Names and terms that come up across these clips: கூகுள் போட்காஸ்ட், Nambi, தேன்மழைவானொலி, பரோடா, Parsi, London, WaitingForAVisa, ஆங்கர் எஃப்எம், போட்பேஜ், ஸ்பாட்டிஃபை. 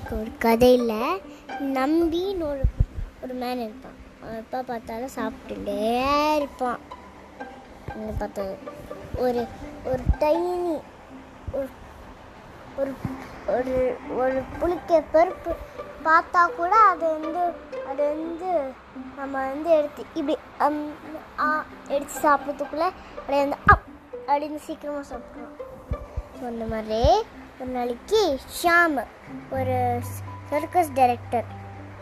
எனக்கு ஒரு கதையில் நம்பின்னு ஒரு மேன் இருப்பான். அவன் எப்போ பார்த்தாலும் சாப்பிட்டுட்டே இருப்பான். என்ன பார்த்தது ஒரு ஒரு டைனி ஒரு ஒரு ஒரு புளிக்க பருப்பு பார்த்தா கூட அது வந்து நம்ம வந்து எடுத்து இப்படி எடுத்து சாப்பிட்றதுக்குள்ளே அப்படியே வந்து அப்படின்னு சீக்கிரமாக சாப்பிட்றோம். அந்த மாதிரி ஒரு நாளைக்கு ஷாம் ஒரு சர்க்கஸ் டைரக்டர்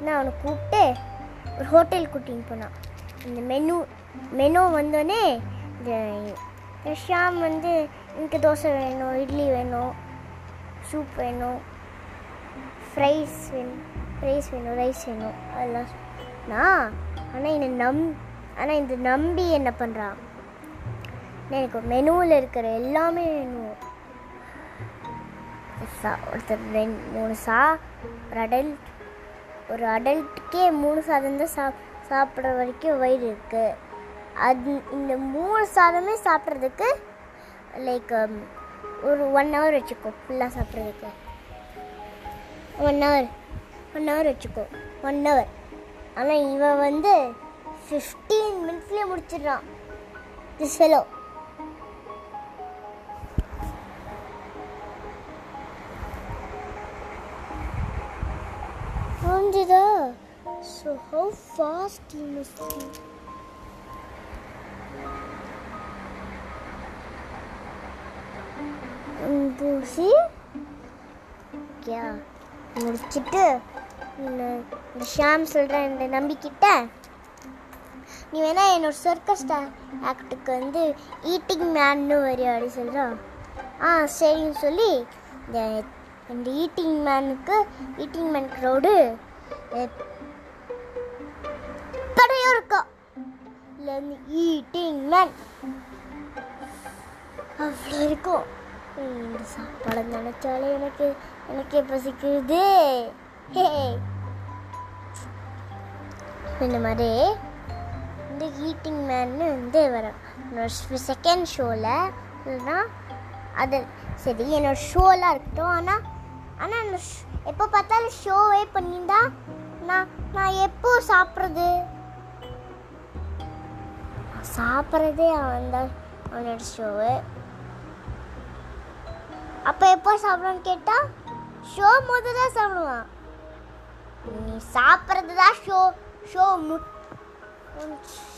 நான் அவனை கூப்பிட்டு ஒரு ஹோட்டல் கூட்டின்னு போனான். இந்த மெனு வந்தோடனே இந்த ஷாம் வந்து எனக்கு தோசை வேணும், இட்லி வேணும், சூப் வேணும், ஃப்ரைஸ் வேணும், ரைஸ் வேணும், அதெல்லாம் நான் ஆனால் இந்த நம்பி என்ன பண்ணுறான், எனக்கு மெனுவில் இருக்கிற எல்லாமே வேணும். ஒருத்தர் 3 ஒரு அடல்ட்டுக்கே 3 சாதம் தான் சாப்பிட்ற வரைக்கும் வயிறு இருக்குது. அது இந்த 3 சாதமே சாப்பிட்றதுக்கு லைக் ஒரு 1 hour வச்சுக்கோ. ஃபுல்லாக சாப்பிட்றதுக்கு 1 hour வச்சுக்கோ, 1 hour. ஆனால் இவன் வந்து 15 minutesலேயே முடிச்சிடுறான். திஸ் ஃபெலோ புரிஞ்சுதா? So how fast you must be. பூசி ஓகே முடிச்சுட்டு இந்த ஷாம் சொல்கிறேன் இந்த நம்பிக்கிட்ட, நீ வேணா என்னோட சர்க்கஸ் ஆக்டுக்கு வந்து ஈட்டிங் மேன்னு வரையா அப்படி சொல்கிறான். ஆ சரின்னு சொல்லி இந்த ஈட்டிங் மேன் க்ரௌடு எப்படியும் இருக்கும் இல்லை வந்து ஈட்டிங் மேன் அவ்வளோ இருக்கும். இந்த சாப்பாடு நினச்சாலே எனக்கு பசிக்குது. இந்த மாதிரி இந்த ஈட்டிங் மேன்னு வந்து வரும். செகண்ட் ஷோவில் அது சரி என்னோட ஷோலாம் இருக்கட்டும். ஆனால் என்னோட எப்போ பார்த்தாலும் ஷோவே பண்ணியிருந்தா நான் எப்போ சாப்பிட்றதே அவன் தான். அவனோட ஷோவு அப்போ எப்போ சாப்பிடுவான்னு கேட்டால் ஷோ முதல்ல சாப்பிடுவான். நீ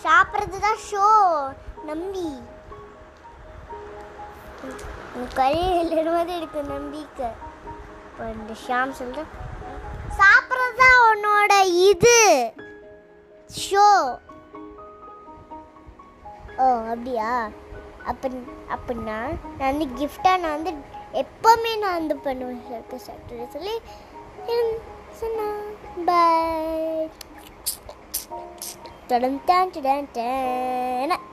சாப்பிட்றதுதான் ஷோ நம்பி. கழிவு மாதிரி இருக்கு நம்பிக்கை. இப்போ இந்த ஷாம் சொல்ற சாப்பிட்றதுதான் உன்னோட இது ஷோ. ஓ அப்படியா? அப்படின்னா நான் வந்து கிஃப்டாக நான் வந்து எப்போவுமே நான் வந்து பண்ணுவேன் சர்க்கஸ் சாப்பிட்டு சொல்லி சொன்னான். பாய்.